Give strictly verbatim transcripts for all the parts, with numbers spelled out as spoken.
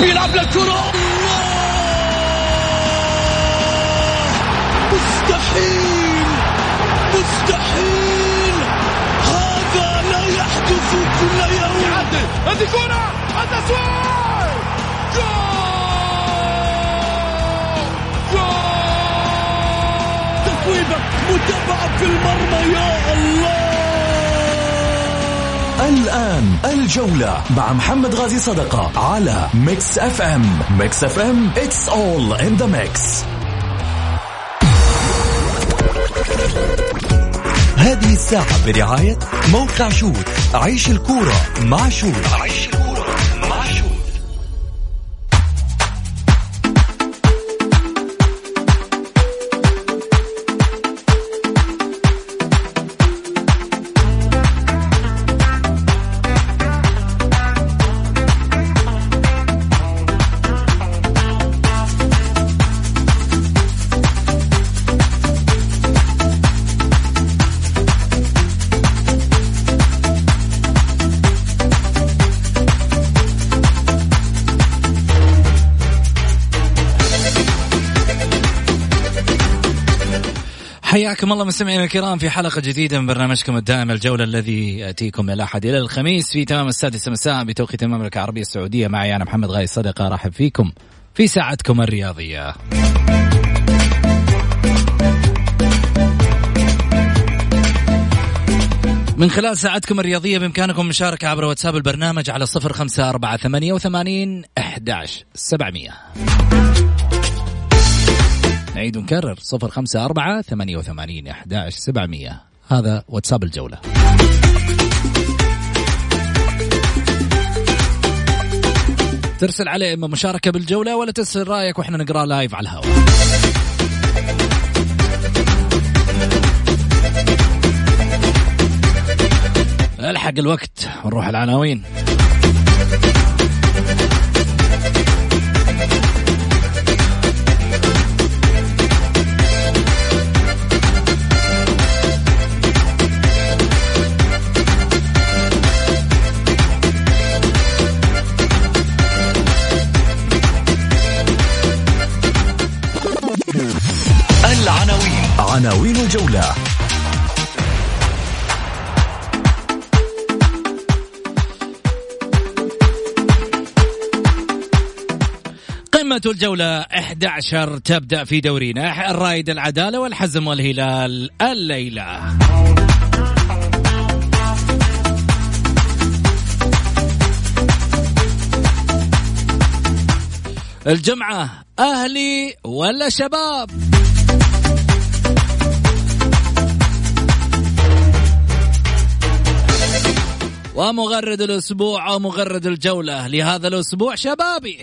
بيلعب للكرة، مستحيل مستحيل، هذا لا يحدث كل يوم. يعدل هذه كرة، التسويق، جول جول، تسويدة متابعة في المرمى، يا الله. الآن الجولة مع محمد غازي صدقة على ميكس اف ام. ميكس اف ام it's all in the mix. هذه الساعة برعاية موقع شوت، عيش الكورة مع شوت. عيش الكورة مع شوت. حياكم الله مستمعينا الكرام في حلقة جديدة من برنامجكم الدائم الجولة، الذي يأتيكم من الأحد إلى الخميس في تمام السادسة مساء بتوقيت المملكة العربية السعودية. معي أنا محمد غيث صدقة، رحب فيكم في ساعتكم الرياضية. من خلال ساعتكم الرياضية بإمكانكم مشاركة عبر واتساب البرنامج على صفر خمسة أربعة ثمانية ثمانية واحد واحد سبعمية. نعيد ونكرر صفر خمسة أربعة ثمانية وثمانين أحد عشر سبعمية، هذا واتساب الجولة. ترسل عليه إما مشاركة بالجولة ولا ترسل رأيك وإحنا نقرأ لايف على الهواء. الحق الوقت ونروح العناوين. عناوين الجولة. قمة الجولة إحدى عشر تبدأ في دورينا، الرائد العدالة والحزم والهلال الليلة. الجمعة أهلي ولا شباب؟ ومغرد الأسبوع أو مغرد الجولة لهذا الأسبوع شبابي.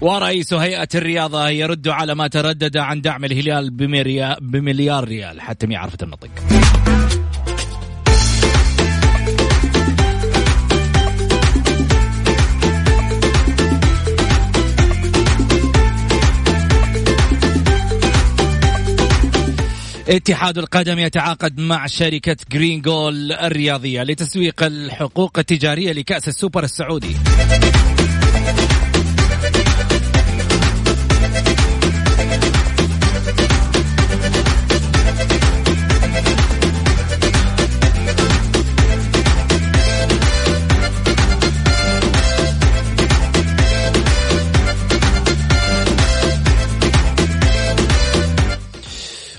ورئيس هيئة الرياضة يرد على ما تردد عن دعم الهلال بمليار ريال حتى ما عرفت النطق. اتحاد القدم يتعاقد مع شركة جرين جول الرياضية لتسويق الحقوق التجارية لكأس السوبر السعودي.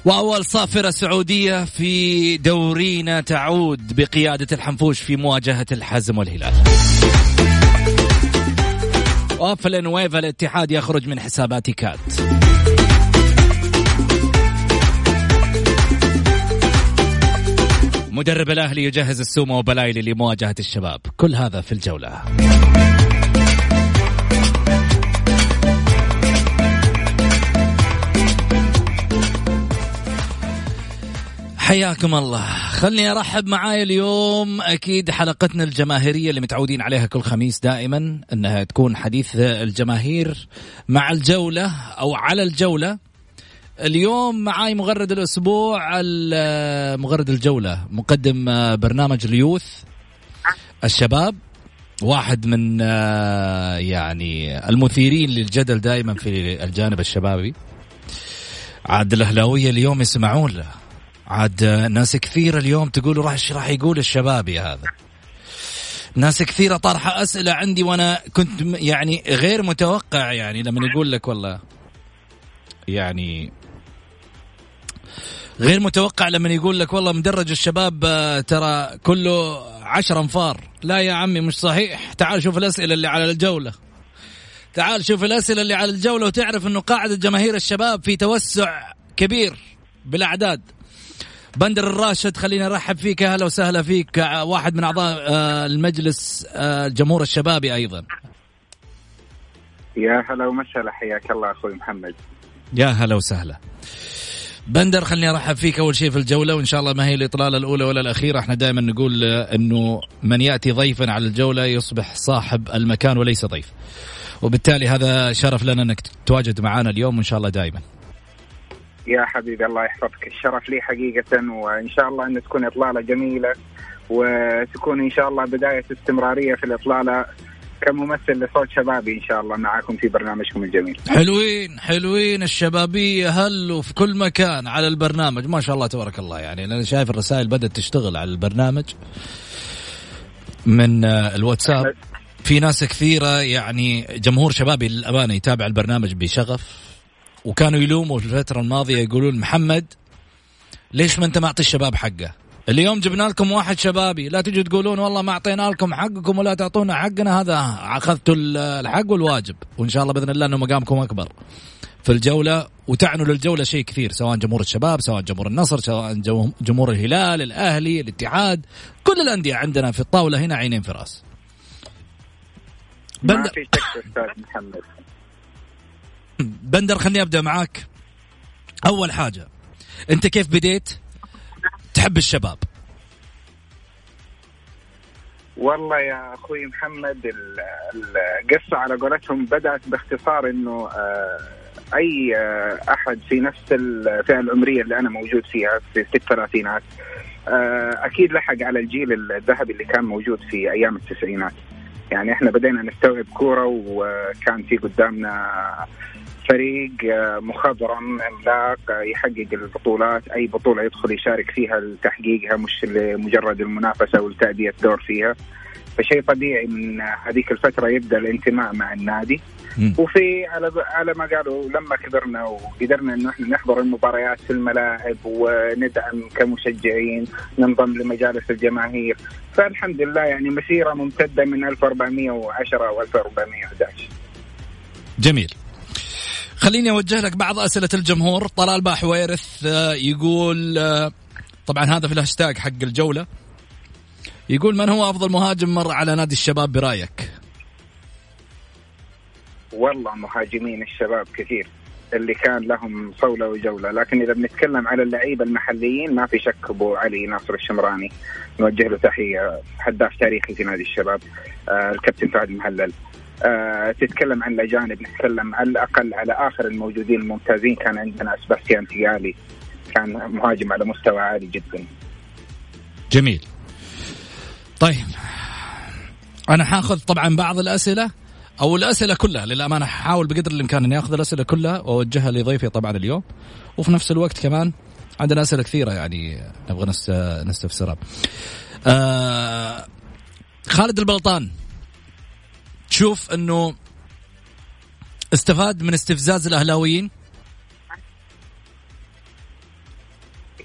وأول صافرة سعودية في دورينا تعود بقيادة الحنفوش في مواجهة الحزم والهلال. وفلنويفا الاتحاد يخرج من حسابات كات. مدرب الأهلي يجهز السومة وبلايلي لمواجهة الشباب. كل هذا في الجولة. حياكم الله. خلني أرحب معاي اليوم أكيد حلقتنا الجماهيرية اللي متعودين عليها كل خميس دائما أنها تكون حديث الجماهير مع الجولة أو على الجولة. اليوم معاي مغرد الأسبوع مغرد الجولة مقدم برنامج اليوث الشباب، واحد من يعني المثيرين للجدل دائما في الجانب الشبابي، عادل الأهلاوية. اليوم يسمعون له عاد ناس كثير اليوم تقولوا راح راح يقول الشبابي هذا، ناس كثيرة طرحة أسئلة عندي وأنا كنت يعني غير متوقع، يعني لما يقول لك والله يعني غير متوقع لما يقول لك والله مدرج الشباب ترى كله عشر أنفار. لا يا عمي مش صحيح، تعال شوف الأسئلة اللي على الجولة، تعال شوف الأسئلة اللي على الجولة وتعرف أنه قاعدة جماهير الشباب في توسع كبير بالأعداد. بندر الراشد خلينا نرحب فيك، أهلا وسهلا فيك، واحد من أعضاء المجلس الجمهور الشبابي أيضا. يا هلا ومسهلا، حياك الله أخوي محمد. يا هلا وسهلا بندر، خليني أرحب فيك أول شيء في الجولة، وإن شاء الله ما هي الإطلالة الأولى ولا الأخيرة. احنا دائما نقول أنه من يأتي ضيفا على الجولة يصبح صاحب المكان وليس ضيف، وبالتالي هذا شرف لنا أنك تواجد معنا اليوم، وإن شاء الله دائما. يا حبيبي الله يحفظك، الشرف لي حقيقة، وإن شاء الله أن تكون إطلالة جميلة وتكون إن شاء الله بداية استمرارية في الإطلالة كممثل لصوت شبابي إن شاء الله معاكم في برنامجكم الجميل. حلوين حلوين الشبابية، هلوا في كل مكان على البرنامج ما شاء الله تبارك الله. يعني أنا شايف الرسائل بدأت تشتغل على البرنامج من الواتساب، في ناس كثيرة يعني جمهور شبابي للأمانة يتابع البرنامج بشغف، وكانوا يلوموا في الفترة الماضية يقولون محمد ليش ما أنت ما أعطي الشباب حقه؟ اليوم جبنا لكم واحد شبابي، لا تجوا تقولون والله ما أعطينا لكم حقكم ولا تعطونا حقنا، هذا أخذتوا الحق والواجب، وإن شاء الله بإذن الله أنه مقامكم أكبر في الجولة وتعنوا للجولة شيء كثير، سواء جمهور الشباب، سواء جمهور النصر، سواء جمهور الهلال، الأهلي، الاتحاد، كل الأندية عندنا في الطاولة هنا عينين في رأس. ما في شك أستاذ محمد. بندر خلني أبدأ معاك، أول حاجة أنت كيف بديت تحب الشباب؟ والله يا أخوي محمد القصة على قولتهم بدأت باختصار أنه أي أحد في نفس الفئة العمرية اللي أنا موجود فيها في ست ثلاثينات أكيد لحق على الجيل الذهبي اللي كان موجود في أيام التسعينات. يعني احنا بدينا نستوعب كورة وكان في قدامنا فريق مخضرم عملاق يحقق البطولات، أي بطولة يدخل يشارك فيها لتحقيقها مش لمجرد المنافسة والتأدية دور فيها، فشيء طبيعي من هذيك الفترة يبدأ الانتماء مع النادي. وفي على على ما قالوا لما كبرنا وقدرنا إنه إحنا نحضر المباريات في الملاعب وندعم كمشجعين، ننضم لمجالس الجماهير، فالحمد لله يعني مسيرة ممتدة من ألف وأربعمية وعشرة و ألف وأربعمية وأحد عشر. جميل، خليني أوجه لك بعض أسئلة الجمهور. طلال باحويرث يقول، طبعا هذا في الهاشتاج حق الجولة، يقول من هو أفضل مهاجم مر على نادي الشباب برأيك؟ والله مهاجمين الشباب كثير اللي كان لهم صولة وجولة، لكن إذا بنتكلم على اللعيبة المحليين ما في شك أبو علي ناصر الشمراني نوجه له تحية، هداف تاريخي في نادي الشباب، آه الكابتن فهد المهلل. آه تتكلم عن الأجانب، نتكلم على الأقل على آخر الموجودين الممتازين كان عندنا سباستيان تيالي، كان مهاجم على مستوى عالي جدا. جميل، طيب أنا حاخذ طبعا بعض الأسئلة أو الأسئلة كلها للأمانة، حاول بقدر الإمكان أني أخذ الأسئلة كلها وأوجهها لضيفي طبعا اليوم، وفي نفس الوقت كمان عندنا أسئلة كثيرة يعني نبغى نستفسرها. آه خالد البلطان تشوف أنه استفاد من استفزاز الأهلاويين؟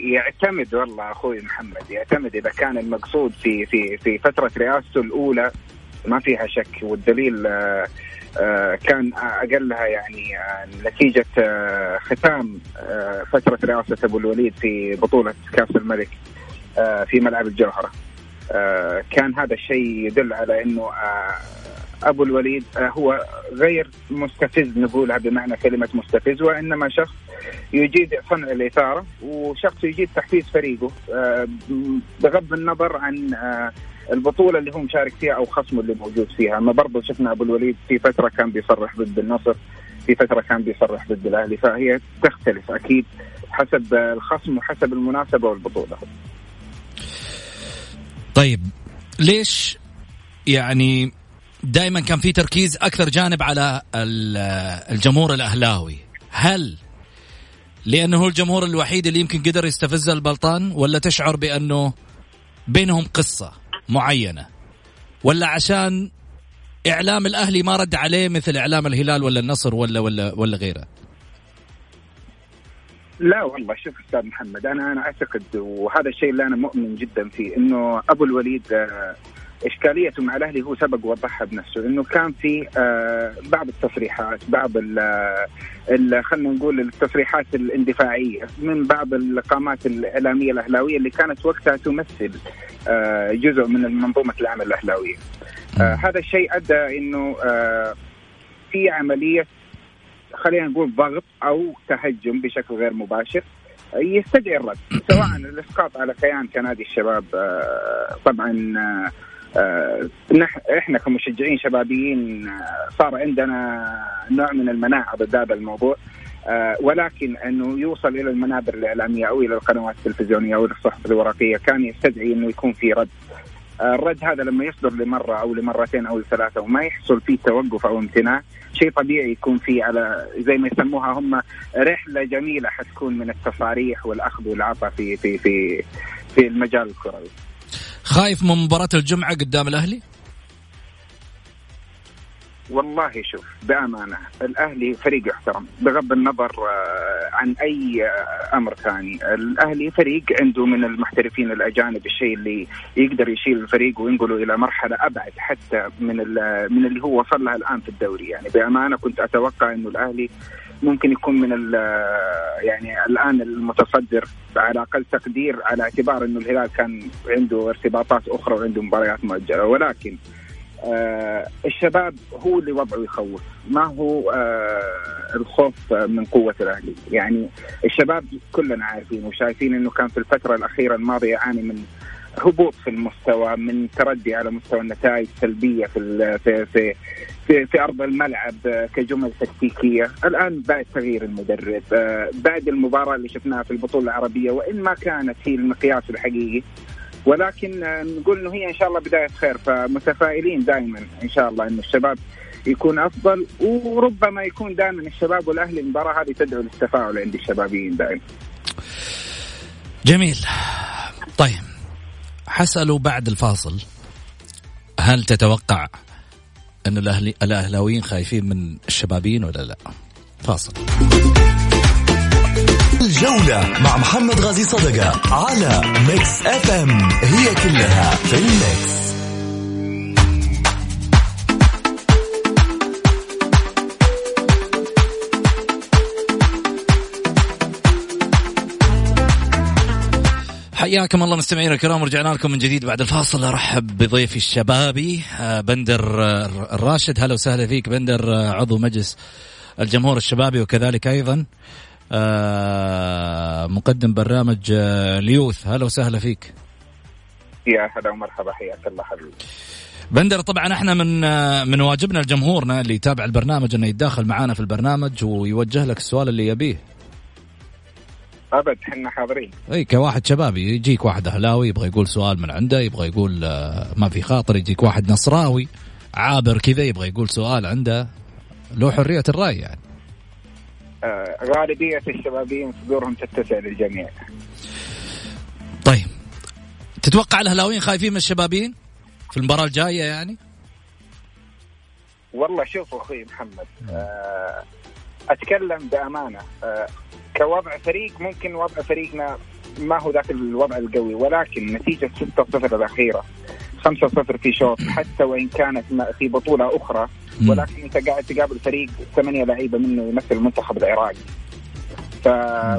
يعتمد والله أخوي محمد، يعتمد إذا كان المقصود في في في فترة رئاسته الأولى ما فيها شك، والدليل كان أقلها يعني نتيجة ختام فترة رئاسة أبو الوليد في بطولة كأس الملك في ملعب الجوهرة، كان هذا الشيء يدل على أنه أبو الوليد هو غير مستفز نقولها بمعنى كلمة مستفز، وإنما شخص يجيد صنع الإثارة وشخص يجيد تحفيز فريقه بغض النظر عن البطولة اللي هو مشارك فيها أو خصمه اللي موجود فيها. أما برضو شفنا أبو الوليد في فترة كان بيصرح ضد النصر، في فترة كان بيصرح ضد الأهلي، فهي تختلف أكيد حسب الخصم وحسب المناسبة والبطولة. طيب ليش يعني دائما كان في تركيز أكثر جانب على الجمهور الأهلاوي؟ هل لأنه الجمهور الوحيد اللي يمكن قدر يستفز البلطان، ولا تشعر بأنه بينهم قصة معينة، ولا عشان إعلام الأهلي ما رد عليه مثل إعلام الهلال ولا النصر ولا ولا ولا غيره؟ لا والله شوف أستاذ محمد، أنا أنا أعتقد وهذا الشيء اللي أنا مؤمن جدا فيه، إنه أبو الوليد إشكاليته مع الأهلي هو سبق وضحها بنفسه، إنه كان في بعض التصريحات، بعض ال خلنا نقول التصريحات الاندفاعية من بعض القامات الإعلامية الأهلاوية اللي كانت وقتها تمثل جزء من منظومة العمل الأهلاوية. هذا الشيء أدى إنه في عملية خلينا نقول ضغط أو تهجم بشكل غير مباشر يستدعي الرد، سواء الإسقاط على كيان كنادي الشباب. طبعا إحنا كمشجعين شبابيين صار عندنا نوع من المناعة ضد هذا الموضوع، ولكن أنه يوصل إلى المنابر الإعلامية أو إلى القنوات التلفزيونية أو الصحف الورقية كان يستدعي أنه يكون في رد. الرد هذا لما يصدر لمرة أو لمرتين أو لثلاثة وما يحصل فيه توقف أو امتناع، شيء طبيعي يكون فيه على زي ما يسموها هم رحلة جميلة حتكون من التصاريح والأخذ والعطاء في في في في المجال الكروي. خايف من مباراة الجمعة قدام الأهلي؟ والله شوف بأمانة الأهلي فريق يحترم بغض النظر عن أي أمر ثاني. الأهلي فريق عنده من المحترفين الأجانب الشيء اللي يقدر يشيل الفريق وينقله إلى مرحلة أبعد حتى من من اللي هو وصل لها الآن في الدوري. يعني بأمانة كنت أتوقع إنه الأهلي ممكن يكون من ال يعني الآن المتصدر على أقل تقدير، على اعتبار إنه الهلال كان عنده ارتباطات أخرى وعنده مباريات مؤجلة، ولكن آه الشباب هو اللي وضعه يخوف، ما هو آه الخوف من قوة الأهلي. يعني الشباب كلنا عارفين وشايفين أنه كان في الفترة الأخيرة الماضية يعاني من هبوط في المستوى، من تردي على مستوى النتائج، سلبية في في في في, في أرض الملعب كجمل تكتيكية. الآن بعد تغيير المدرب، آه بعد المباراة اللي شفناها في البطولة العربية، وإن ما كانت هي المقياس الحقيقي، ولكن نقول إنه هي إن شاء الله بداية خير، فمتفائلين دائما إن شاء الله إنه الشباب يكون أفضل، وربما يكون دائما الشباب والأهلي المباراة هذه تدعو للتفاؤل عند الشبابيين دائما. جميل. طيب حسألوا بعد الفاصل، هل تتوقع أن الأهلي الأهلاويين خايفين من الشبابيين ولا لا؟ فاصل. الجولة مع محمد غازي صدقة على ميكس اف ام، هي كلها في الميكس. حياكم الله مستمعينا الكرام، ورجعنا لكم من جديد بعد الفاصل. أرحب بضيفي الشبابي بندر الراشد. هلا وسهلا فيك بندر، عضو مجلس الجمهور الشبابي وكذلك أيضا آه مقدم برنامج اليوث. هلا وسهلا فيك. يا هلا ومرحبا، حياك الله حبيبي بندر. طبعا احنا من من واجبنا لجمهورنا اللي يتابع البرنامج انه يتداخل معانا في البرنامج ويوجه لك السؤال اللي يبيه. ابد احنا حاضرين. اي كواحد شبابي يجيك واحد اهلاوي يبغى يقول سؤال من عنده، يبغى يقول ما في خاطر، يجيك واحد نصراوي عابر كذا يبغى يقول سؤال عنده، له حرية الرأي. يعني آه غالبية الشبابين صدورهم تتسع للجميع. طيب تتوقع الأهلاويين خايفين من الشبابين في المباراة الجاية؟ يعني والله شوف أخي محمد، آه أتكلم بأمانة، آه كوضع فريق ممكن وضع فريقنا ما هو ذاك الوضع القوي، ولكن نتيجة ستة صفر الأخيرة، خمسة صفر في شوط، حتى وإن كانت في بطولة أخرى، ولكن أنت قاعد تقابل فريق ثمانية لعيبة منه يمثل المنتخب العراقي. ف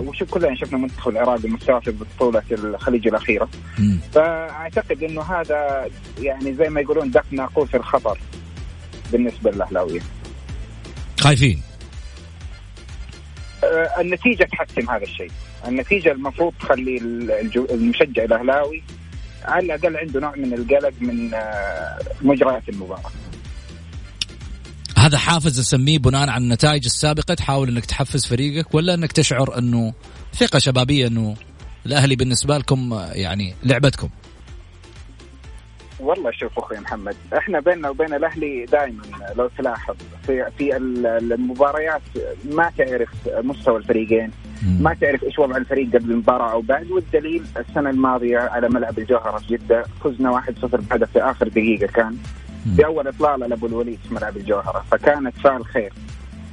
وشوف كلنا شفنا منتخب العراق المستوى في بطولة الخليج الأخيرة، فأعتقد إنه هذا يعني زي ما يقولون دق ناقوس الخطر، بالنسبة للأهلاوية. خايفين النتيجة تحسم هذا الشيء، النتيجة المفروض تخلي المشجع الأهلاوي على الأقل عنده نوع من القلق من مجريات المباراة. هذا حافز أسميه بناء على النتائج السابقة، تحاول أنك تحفز فريقك، ولا أنك تشعر أنه ثقة شبابية أنه الأهلي بالنسبة لكم يعني لعبتكم؟ والله شوف أخوي محمد، إحنا بيننا وبين الأهلي دائما لو تلاحظ في في المباريات ما تعرف مستوى الفريقين، ما تعرف إيش وضع الفريق قبل المباراة أو بعد. والدليل السنة الماضية على ملعب الجوهرة في جدة فزنا واحد صفر بعد في آخر دقيقة، كان في أول إطلالة لأبو الوليد في ملعب الجوهرة، فكانت فعل خير.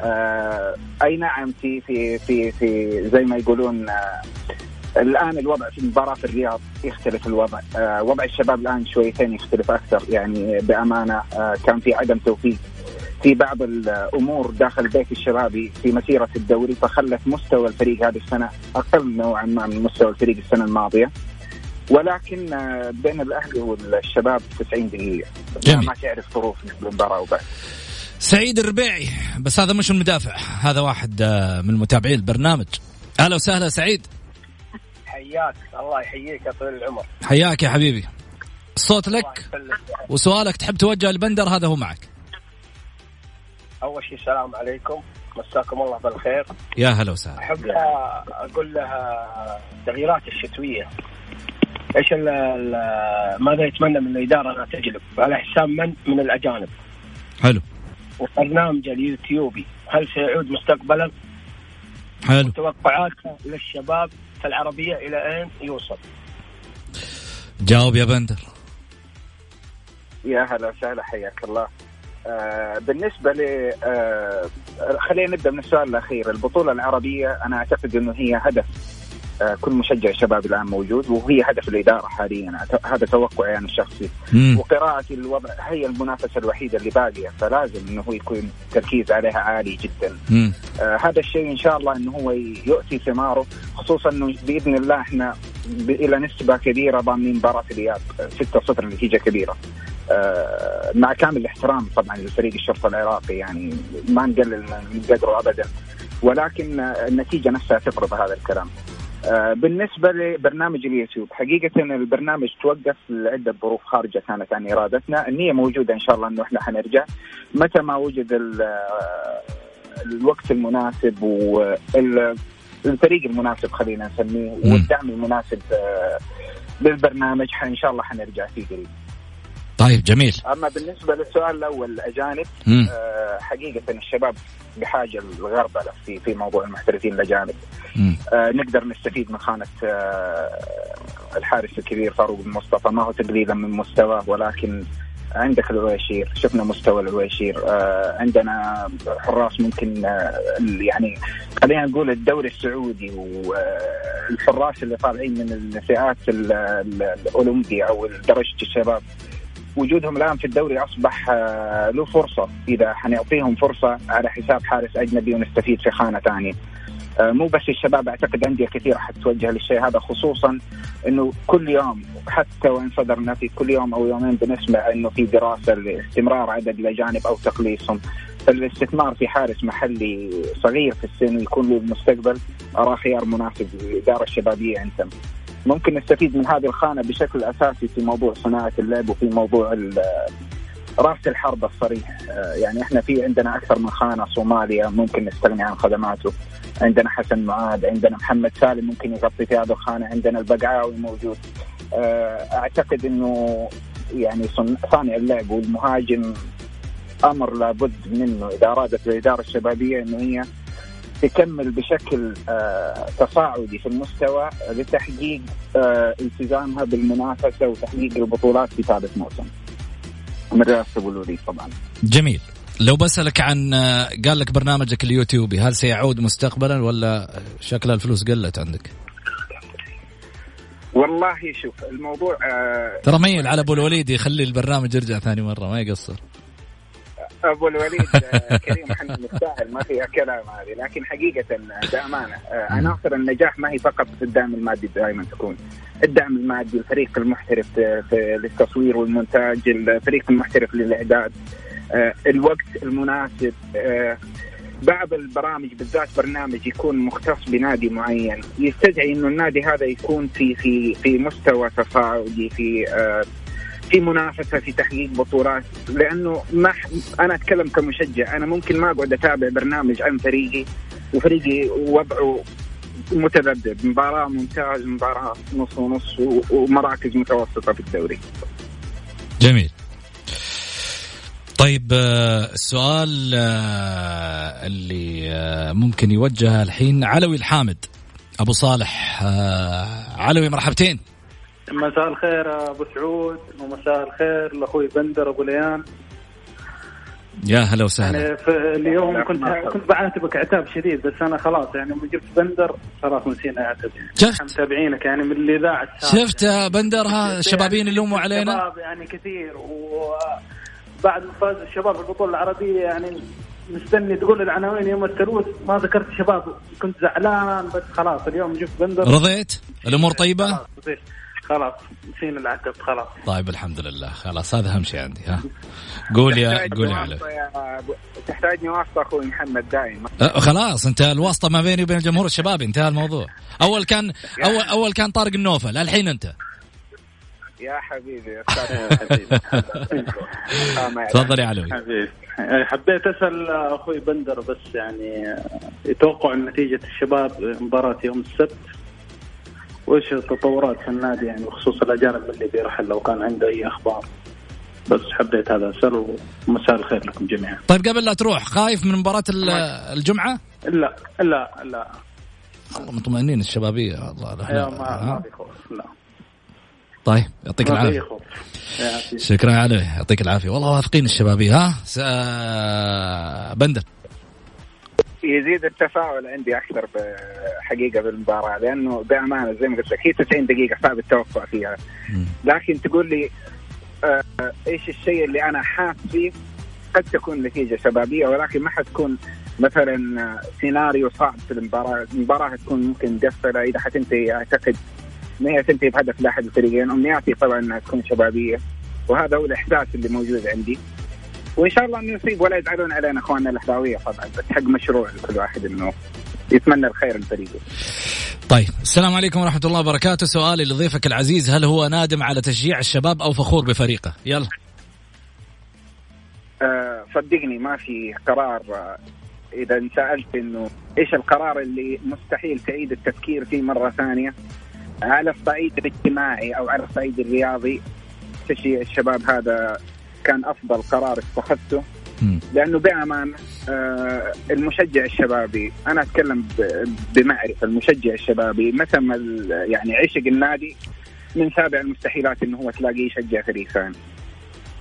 آه أي نعم في في في في زي ما يقولون آه الآن الوضع في المباراة في الرياض يختلف الوضع، آه وضع الشباب الآن شويتين يختلف أكثر يعني بأمانة. آه كان في عدم توفيق في بعض الأمور داخل البيت الشبابي في مسيرة الدوري، فخلت مستوى الفريق هذه السنة أقل نوعا ما من مستوى الفريق السنة الماضية. ولكن آه بين الأهلي والشباب تسعين دقيقة ما تعرف ظروف المباراة وبعد. سعيد الربيعي، بس هذا مش المدافع، هذا واحد من متابعي البرنامج. أهلا وسهلا سعيد. حياك، الله يحييك يا طويل العمر. حياك يا حبيبي، الصوت لك وسؤالك تحب توجه لبندر هذا هو معك. أول شيء السلام عليكم، مساكم الله بالخير. يا هلا وسهلا. أحب أقول لها التغييرات الشتوية إيش ماذا يتمنى من الإدارة أنها تجلب على حساب من من الأجانب. حلو. وبرنامج اليوتيوبي هل سيعود مستقبلا؟ حلو. توقعات للشباب في العربية إلى أين يوصل؟ جاوب يا بندر. يا هلا وسهلا، حياك الله. آه بالنسبة ل آه خلينا نبدأ من السؤال الأخير. البطولة العربية أنا أعتقد أنه هي هدف آه كل مشجع شباب الآن موجود، وهي هدف الإدارة حاليا، هذا توقعي يعني الشخصي مم. وقراءة الوضع هي المنافسة الوحيدة اللي باقية، فلازم أنه يكون تركيز عليها عالي جدا. آه هذا الشيء إن شاء الله أنه هو يؤتي ثماره، خصوصا أنه بإذن الله إحنا إلى نسبة كبيرة ضامنين مباراة الإياب ستة صفر نتيجة كبيرة. آه مع كامل الاحترام طبعا لفريق الشرطة العراقي، يعني ما نقلل من قدره أبدا، ولكن النتيجة نفسها تفرض هذا الكلام. آه بالنسبة لبرنامج اليوتيوب، حقيقة البرنامج توقف لعدة ظروف خارجة كانت عن إرادتنا. النية موجودة إن شاء الله أنه إحنا حنرجع متى ما وجد الوقت المناسب والفريق المناسب خلينا نسميه والدعم المناسب آه للبرنامج، إن شاء الله حنرجع فيه قريب. طيب جميل. أما بالنسبة للسؤال الأول الأجانب، آه حقيقة الشباب بحاجة للغربلة في في موضوع المحترفين الأجانب. آه نقدر نستفيد من خانة آه الحارس الكبير فاروق المصطفى، ما هو تقليلا من مستواه، ولكن عندك العويشير، شفنا مستوى العويشير. آه عندنا حراس ممكن آه يعني خلينا نقول الدوري السعودي والحراس اللي طالعين من الفئات الأولمبية أو درجة الشباب وجودهم الآن في الدوري أصبح له فرصة، إذا حنعطيهم فرصة على حساب حارس أجنبي ونستفيد في خانة تانية. مو بس الشباب، أعتقد أندية كثيرة حتتوجه للشيء هذا، خصوصا أنه كل يوم حتى وإن صدرنا في كل يوم أو يومين بنسمع أنه في دراسة لاستمرار عدد الأجانب أو تقليصهم. فالاستثمار في حارس محلي صغير في السن يكون له المستقبل أرى خيار مناسب للإدارة الشبابية. أنتم ممكن نستفيد من هذه الخانة بشكل أساسي في موضوع صناعة اللعب وفي موضوع رأس الحرب الصريح. يعني إحنا في عندنا أكثر من خانة، صوماليا ممكن نستغني عن خدماته، عندنا حسن معاذ، عندنا محمد سالم ممكن يغطي في هذه الخانة، عندنا البقعاوي موجود. أعتقد إنه يعني صانع اللعب والمهاجم أمر لابد منه إذا أرادت الإدارة الشبابية إنه هي تكمل بشكل تصاعدي في المستوى لتحقيق التزامها بالمنافسة وتحقيق البطولات في ثالث موسم من رئاسة أبو الوليد. طبعا جميل. لو بسألك عن قال لك برنامجك اليوتيوبي هل سيعود مستقبلا ولا شكل الفلوس قلت عندك؟ والله شوف الموضوع ترى ميل على أبو الوليد يخلي البرنامج يرجع ثاني مرة، ما يقصر أبو الوليد كريم حنا مستاهل، ما فيها كلام هذه. لكن حقيقة بأمانة عناصر النجاح ما هي فقط في الدعم المادي، دائما تكون الدعم المادي، الفريق المحترف في التصوير والمونتاج، الفريق المحترف للإعداد، الوقت المناسب. بعض البرامج بالذات برنامج يكون مختص بنادي معين يستدعي إنه النادي هذا يكون في في في مستوى تفاعلي، في في منافسة، في تحقيق بطولات. لأنه ما أنا أتكلم كمشجع، أنا ممكن ما أقعد أتابع برنامج عن فريقي وفريقي وضعه متذبذب، مباراة ممتاز، مباراة نص ونص، ومراكز متوسطة في الدوري. جميل. طيب السؤال اللي ممكن يوجهه الحين علوي الحامد أبو صالح علوي، مرحبتين. مساء الخير أبو سعود، ومساء الخير لأخوي بندر أبو ليان. يا هلا وسهلا. يعني اليوم كنت كنت بعاتبك عتاب شديد، بس أنا خلاص يعني لما جبت بندر خلاص نسينا عتاب. شفت متابعينك يعني من الإذاعة. شفت بندر ها شبابين يلوموا علينا. شباب يعني كثير، وبعد فاز الشباب بالبطولة العربية يعني مستني تقول العناوين يوم الثلاث ما ذكرت شباب، كنت زعلان بس خلاص اليوم جبت بندر. رضيت الأمور طيبة. خلاص نسينا العتب خلاص. طيب الحمد لله، خلاص هذا أهم شيء عندي. ها قول يا قول علي. تحتاجني واسطة أخوي محمد دائما. أه خلاص أنت الواسطة ما بيني وبين جمهور الشباب، انتهى الموضوع. أول كان أول أول كان طارق النوفل، الحين أنت. يا حبيبي تفضل يا علوي. حبيت أسأل أخوي بندر بس يعني يتوقع نتيجة الشباب مباراة يوم السبت، وإيش التطورات في النادي يعني بخصوص الأجانب اللي بيرحل، لو كان عنده أي أخبار. بس حبيت هذا أسأله. ومساء الخير لكم جميعا. طيب قبل لا تروح، خايف من مباراة الجمعة؟ لا لا لا الله، مطمئنين الشبابية والله. لا ما في خوف. لا طيب يعطيك العافية. شكرا علي، يعطيك العافية. والله واثقين الشبابية. ها سأ... بندر يزيد التفاعل عندي أكثر بحقيقة بالمباراة، لأنه بأمانة زي ما قلت لك هي تسعين دقيقة صعب التوقع فيها. لكن تقول لي آه إيش الشيء اللي أنا حاس فيه؟ قد تكون نتيجة شبابية، ولكن ما حتكون مثلا سيناريو صعب في المباراة. المباراة هتكون ممكن قفلة إذا حتنتهي، أعتقد ما هي تنتهي بهدف لأحد الفريقين. أمنياتي طبعا أنها تكون شبابية، وهذا هو الإحساس اللي موجود عندي. وإن شاء الله أن يصيب ولا يزعلون علينا أخواننا الأهلاوية طبعا، بس حق مشروع لكل واحد منهم يتمنى الخير لفريقه. طيب السلام عليكم ورحمة الله وبركاته. سؤالي لضيفك العزيز، هل هو نادم على تشجيع الشباب أو فخور بفريقه؟ يلا. أه صدقني ما في قرار. إذا سألت إنه إيش القرار اللي مستحيل تعيد التفكير فيه مرة ثانية على الصعيد الاجتماعي أو على الصعيد الرياضي، تشجيع الشباب هذا كان أفضل قرار اتخذته. لأنه بأمان آه المشجع الشبابي، أنا أتكلم بمعرفة، المشجع الشبابي مثل ما يعني عشق النادي من سابع المستحيلات إنه هو تلاقيه يشجع فريق ثاني.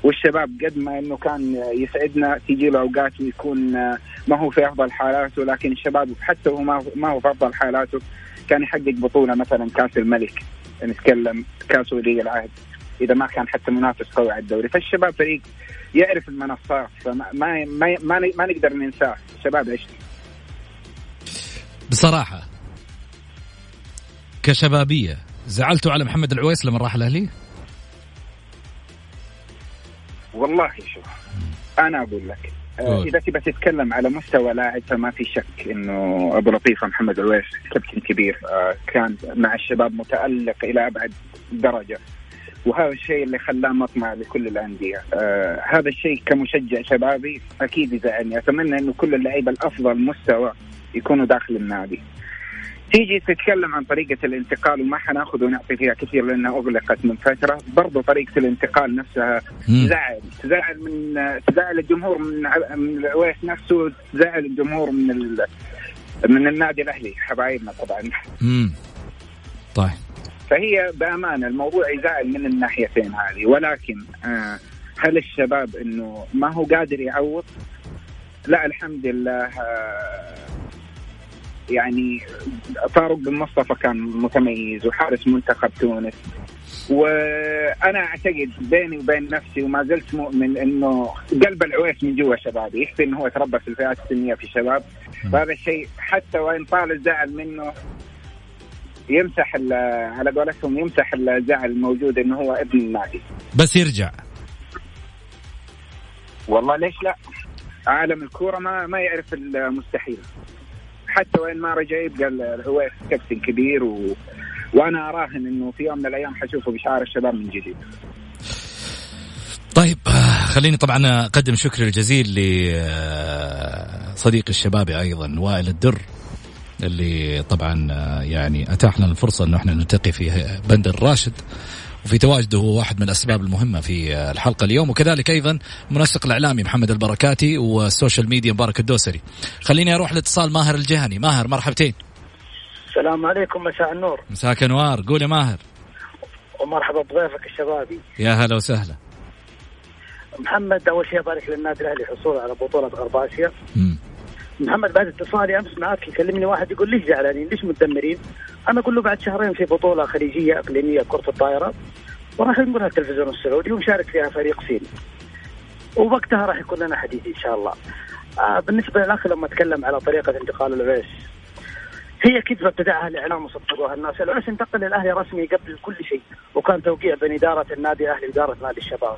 والشباب قد ما إنه كان يسعدنا تيجي له أوقات ويكون ما هو في أفضل حالاته، لكن الشباب حتى هو ما هو في أفضل حالاته كان يحقق بطولة مثلا كأس الملك، نتكلم كأس ولي العهد، إذا ما كان حتى منافس قوي على الدوري. فالشباب فريق يعرف المنصات، فما ما ما, ما, ما نقدر ننساه. الشباب عشت بصراحة كشبابية. زعلتوا على محمد العويس لما راح الأهلي؟ والله شوف أنا أقول لك أه إذا تبى تتكلم على مستوى لاعب فما في شك إنه أبو لطيفة محمد العويس كابتن كبير أه كان مع الشباب متألق إلى أبعد درجة، وهذا الشيء اللي خلاه مطمع لكل الأندية. آه هذا الشيء كمشجع شبابي أكيد يزعلني. أتمنى أنه كل اللعيبة الأفضل مستوى يكونوا داخل النادي. تيجي تتكلم عن طريقة الانتقال، وما حناخذ ونعطي فيها كثير لأنها أغلقت من فترة. برضو طريقة الانتقال نفسها تزعل، تزعل من تزعل الجمهور من من العويس نفسه، تزعل الجمهور من ال... من النادي الأهلي حبايبنا طبعا. امم طيب فهي بأمانة الموضوع يزعل من الناحيتين هذه. ولكن آه هل الشباب إنه ما هو قادر يعوض؟ لا الحمد لله. آه يعني طارق بن مصطفى كان متميز وحارس منتخب تونس، وأنا أعتقد بيني وبين نفسي وما زلت مؤمن إنه قلب العويس من جوا شبابي، يحب إنه هو تربى في الفئات السنية في الشباب. وهذا الشيء حتى وإن طال الزعل منه يمسح على قولتهم، يمسح الزعل الموجود إنه هو ابن النادي. بس يرجع والله ليش لا؟ عالم الكورة ما ما يعرف المستحيل، حتى وين ما رجع يبقى العويس كابتن كبير، و... وأنا أراهن أنه في يوم من الأيام حشوفه بشعار الشباب من جديد. طيب خليني طبعا أقدم شكري الجزيل لصديق الشباب أيضا وائل الدر اللي طبعا يعني أتاح لنا الفرصة أنه احنا نلتقي في بندر الراشد، وفي تواجده هو واحد من الأسباب المهمة في الحلقة اليوم، وكذلك أيضا منسق الإعلامي محمد البركاتي والسوشيال ميديا مبارك الدوسري. خليني أروح لاتصال ماهر الجهني. ماهر مرحبتين. السلام عليكم، مساء النور. مساك نوار. قول يا ماهر. ومرحبا بضيفك الشبابي. يا هلا وسهلا محمد. أول شيء بارك للنادي الأهلي حصول على بطولة غرب آسيا. محمد بعد اتصالي أمس معك يكلمني واحد يقول ليش زعلانين ليش متدمرين، أنا أقول له بعد شهرين في بطولة خليجية إقليمية كرة الطائرة وراح ينقلها التلفزيون السعودي ومشارك فيها فريق صيني، ووقتها راح يكون لنا حديث إن شاء الله. آه بالنسبة للأخ لما أتكلم على طريقة انتقال العويس، هي كذبة ابتدعها الإعلام وصدقوها الناس. العويس انتقل للأهلي رسمي قبل كل شيء، وكان توقيع بين إدارة النادي الأهلي وإدارة نادي الشباب.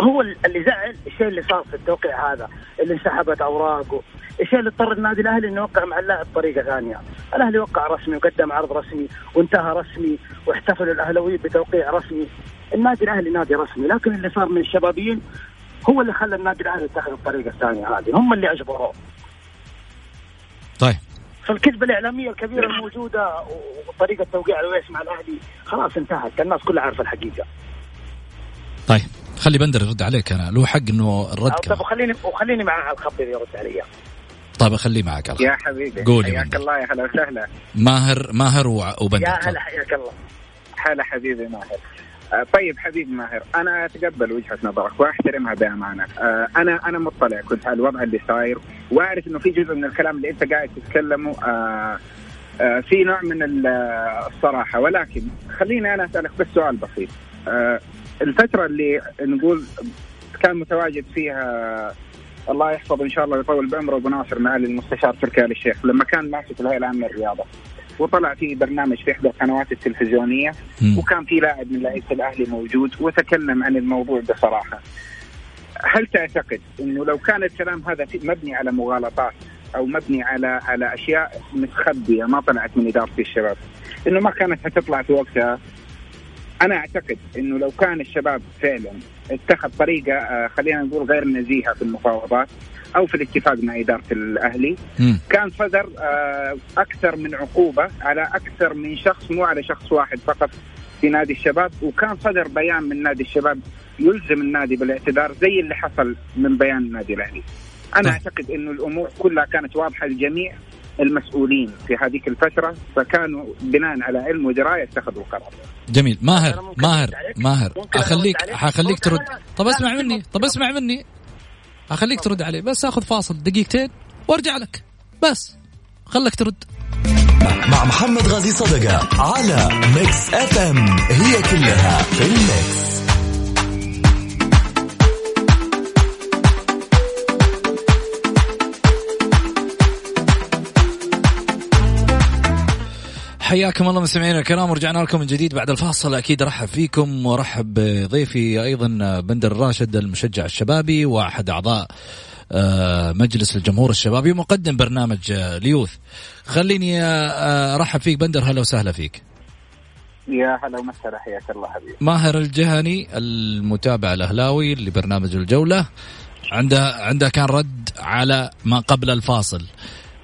هو اللي زعل الشيء اللي صار في التوقيع هذا، اللي انسحبت أوراقه، الشيء اللي اضطر النادي الأهلي إنه يوقع مع اللاعب بطريقة ثانية. الأهلي وقع رسمي وقدم عرض رسمي وانتهى رسمي واحتفل الأهلاوي بتوقيع رسمي. النادي الأهلي نادي رسمي، لكن اللي صار من الشبابين هو اللي خلى النادي الأهلي يتخذ الطريقة الثانية هذه، هم اللي أجبروه. طيب فالكذبة الإعلامية الكبيرة الموجودة وطريقة توقيع العويس مع الأهلي خلاص انتهت، الناس كلها عارفة الحقيقة. طيب خلي بندر يرد عليك، أنا له حق إنه الرد. طب وخليني وخليني معه على الخط اللي يرد عليه. طب أخليه معك على الخط. يا حبيبي. قولي. ياك الله يا هلا وسهلا. ماهر ماهر وبندر. يا هلا حياك الله. هلا حبيبي ماهر. طيب حبيبي ماهر، أنا أتقبل وجهة نظرك وأحترمها بأمانة. أنا أنا مطلع كنت على الوضع اللي صاير، وأعرف إنه في جزء من الكلام اللي أنت قاعد تتكلمه في نوع من الصراحة، ولكن خليني أنا أسألك بس سؤال بسيط. الفترة اللي نقول كان متواجد فيها الله يحفظه إن شاء الله ويطول بعمره أبو ناصر معالي المستشار تركي الشيخ، لما كان ماسك الهيئة العامة للرياضة وطلع فيه برنامج في إحدى القنوات التلفزيونية م. وكان فيه لاعب من لاعيبة الأهلي موجود وتكلم عن الموضوع بصراحة، هل تعتقد إنه لو كان الكلام هذا مبني على مغالطات أو مبني على على أشياء متخبية ما طلعت من إدارة الشباب إنه ما كانت هتطلع في وقتها؟ أنا أعتقد أنه لو كان الشباب فعلا اتخذ طريقة خلينا نقول غير نزيهة في المفاوضات أو في الاتفاق مع إدارة الأهلي م. كان صدر أكثر من عقوبة على أكثر من شخص، مو على شخص واحد فقط في نادي الشباب، وكان صدر بيان من نادي الشباب يلزم النادي بالاعتذار زي اللي حصل من بيان النادي الأهلي. أنا م. أعتقد أنه الأمور كلها كانت واضحة لجميع المسؤولين في هذيك الفترة، فكانوا بناء على علم ودراية اتخذوا القرار. جميل. ماهر ماهر ماهر أخليك أخليك ترد. طب اسمع مني طب اسمع مني أخليك ترد عليه، بس أخذ فاصل دقيقتين وارجع لك، بس خليك ترد مع محمد غازي صدقة على ميكس اف ام، هي كلها في الميكس. حياكم الله مستمعينا الكرام، ورجعنا لكم من جديد بعد الفاصل. أكيد رحب فيكم ورحب بضيفي أيضا بندر راشد المشجع الشبابي وأحد أعضاء مجلس الجمهور الشبابي مقدم برنامج ليوث. خليني أرحب فيك بندر، هلا وسهلا فيك. يا هلا ومسهلا، حياك الله حبيبي. ماهر الجهني المتابع الأهلاوي لبرنامج الجولة عنده عنده كان رد على ما قبل الفاصل.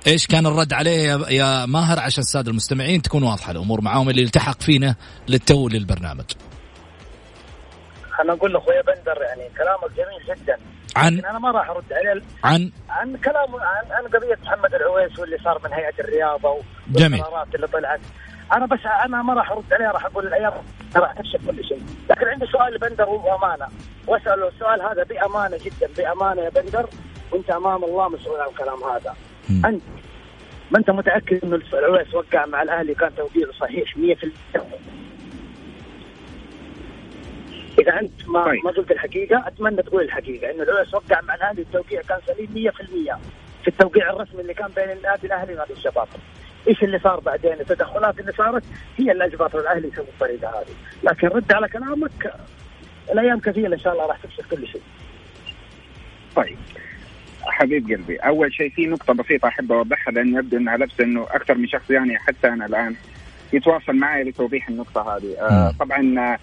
إيش كان الرد عليه يا ماهر عشان السادة المستمعين تكون واضحة الأمور معاهم اللي التحق فينا للتو للبرنامج؟ أنا أقول لأخويا بندر يعني كلامك جميل جدا، عن أنا ما راح أرد عليه عن عن كلام عن عن قضية محمد العويس واللي صار من هيئة الرياضة والقرارات اللي طلعت. أنا بس أنا ما راح أرد عليه، راح أقول الأيام راح تكشف كل شيء. لكن عندي سؤال لبندر وأمانة، وأسأله السؤال هذا بأمانة جدا، بأمانة يا بندر، وأنت أمام الله مسؤول عن الكلام هذا. أنت ما أنت متأكد إنه العويس وقع مع الأهلي كان توقيعه صحيح مية في المية؟ إذا أنت ما طيب. ما قلت الحقيقة، أتمنى تقول الحقيقة إنه العويس وقع مع الأهلي التوقيع كان سليم مية في المية في التوقيع الرسمي اللي كان بين النادي الأهلي ونادي الشباب. إيش اللي صار بعدين التدخلات اللي صارت هي اللي أجبرت الأهلي يسوي الطريقة هذه. لكن رد على كلامك، الأيام كثيرة إن شاء الله راح تكشف كل شيء. طيب حبيب قلبي، أول شيء في نقطة بسيطة أحب أوضحها، لأن يبدو أن على أنه أكثر من شخص يعني حتى أنا الآن يتواصل معي لتوضيح النقطة هذه. آه طبعا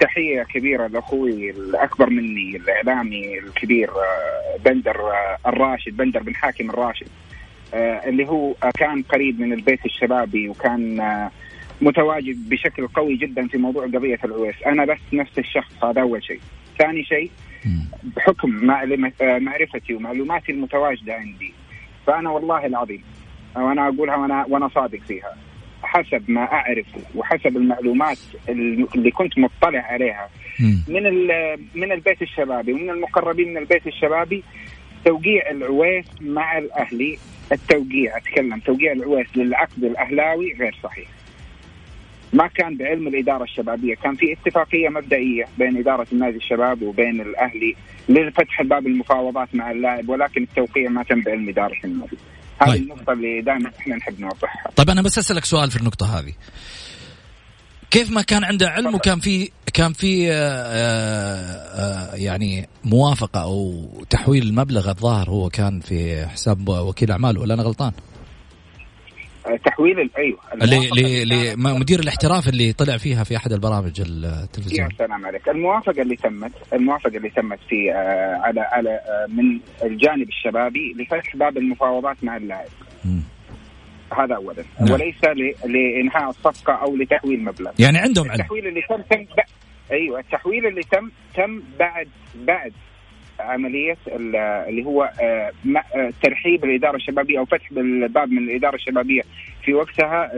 تحية كبيرة لأخوي الأكبر مني الإعلامي الكبير بندر الراشد، بندر بن حاكم الراشد، اللي هو كان قريب من البيت الشبابي وكان متواجد بشكل قوي جدا في موضوع قضية العويس. أنا بس نفس الشخص، هذا أول شيء. ثاني شيء بحكم معرفتي ومعلوماتي المتواجدة عندي، فأنا والله العظيم وأنا أقولها وأنا, وأنا صادق فيها، حسب ما أعرف وحسب المعلومات اللي كنت مطلع عليها من من البيت الشبابي ومن المقربين من البيت الشبابي، توقيع العويس مع الأهلي، التوقيع أتكلم توقيع العويس للعقد الأهلاوي غير صحيح. ما كان بعلم الإدارة الشبابية، كان في اتفاقية مبدئية بين إدارة النادي الشباب وبين الأهلي لفتح باب المفاوضات مع اللاعب، ولكن التوقيع ما تم بعلم إدارة النادي. هذه طيب. النقطة اللي دائما احنا نحب نوضحها. طيب أنا بس أسألك سؤال في النقطة هذه، كيف ما كان عنده علم وكان في كان في يعني موافقة أو تحويل المبلغ، الظاهر هو كان في حساب وكيل أعماله ولا أنا غلطان؟ تحويل ايوه لمدير الاحتراف اللي طلع فيها في احد البرامج التلفزيونيه. يا سلام عليك. الموافقه اللي تمت الموافقه اللي تمت في على على من الجانب الشبابي لفتح باب المفاوضات مع اللاعب، هذا اولا، وليس لانهاء الصفقه او لتحويل مبلغ. يعني عندهم التحويل اللي تم تم ب... ايوه التحويل اللي تم تم بعد بعد عملية اللي هو ترحيب الإدارة الشبابية أو فتح الباب من الإدارة الشبابية في وقتها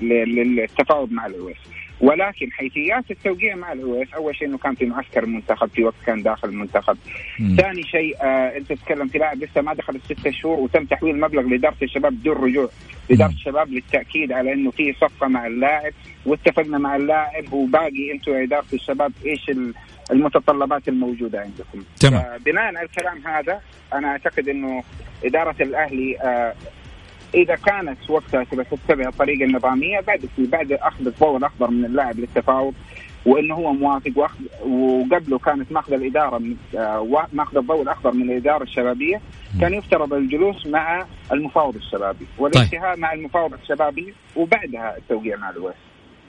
للتفاوض مع العويس. ولكن حيثيات التوقيع مع العويس، أول شيء أنه كان في معسكر المنتخب في وقت كان داخل المنتخب. م. ثاني شيء آه أنت تتكلم في لاعب لسه ما دخل الستة شهور وتم تحويل مبلغ لإدارة الشباب دون رجوع إدارة الشباب للتأكيد على أنه في صفقة مع اللاعب واتفقنا مع اللاعب، وباقي أنتم إدارة الشباب إيش المتطلبات الموجودة عندكم. بناء على الكلام هذا أنا أعتقد أنه إدارة الأهلي آه إذا كانت وقتها تتبع الطريقة النظامية بعد بعد أخذ الضوء الأخضر من اللاعب للتفاوض وإنه هو موافق، وقبله كانت ماخذ الإدارة ماخذ الضوء الأخضر من الإدارة الشبابية، كان يفترض الجلوس مع المفاوض الشبابي والانتهاء طيب. مع المفاوض الشبابي وبعدها التوقيع مع الويس.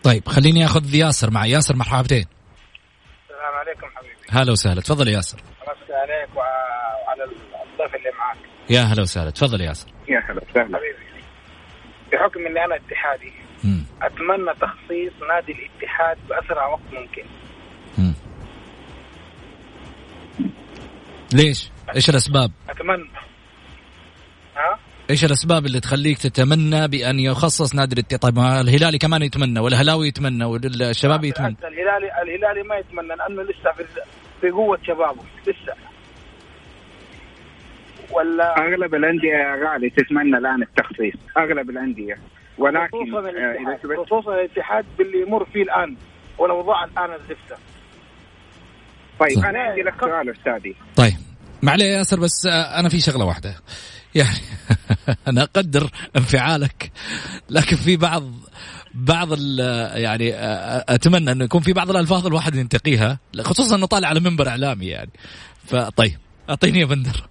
طيب خليني أخذ ياسر مع ياسر مرحبتين. السلام عليكم حبيبي. هلا وسهلا، تفضل ياسر. أمسك عليك وعلى الضيف اللي معك. يا هلا وسهلا، تفضل ياسر. يا هلا وسهلا حبيبي. بحكم اني انا اتحادي م. اتمنى تخصيص نادي الاتحاد باسرع وقت ممكن. م. ليش؟ ايش الاسباب؟ اتمنى ها؟ ايش الاسباب اللي تخليك تتمنى بان يخصص نادي الاتحاد؟ طيب الهلالي كمان يتمنى والهلاوي يتمنى والشباب يتمنى. الهلالي الهلالي ما يتمنى لانه لسه في في قوه شبابه لسه. ولا أغلب الأندية غالي تتمنى الآن التخصيص، أغلب الأندية، ولكن خصوصا الاتحاد باللي يمر فيه الآن والأوضاع الآن الزفتة. طيب أنا عندي لك سؤال أستاذي. طيب معلي ياسر، بس أنا في شغلة واحدة يعني أنا أقدر انفعالك، لكن في بعض بعض يعني أتمنى أنه يكون في بعض الألفاظ الواحد ينتقيها، خصوصا أنه طالع على منبر إعلامي يعني. فطيب أعطيني يا بندر.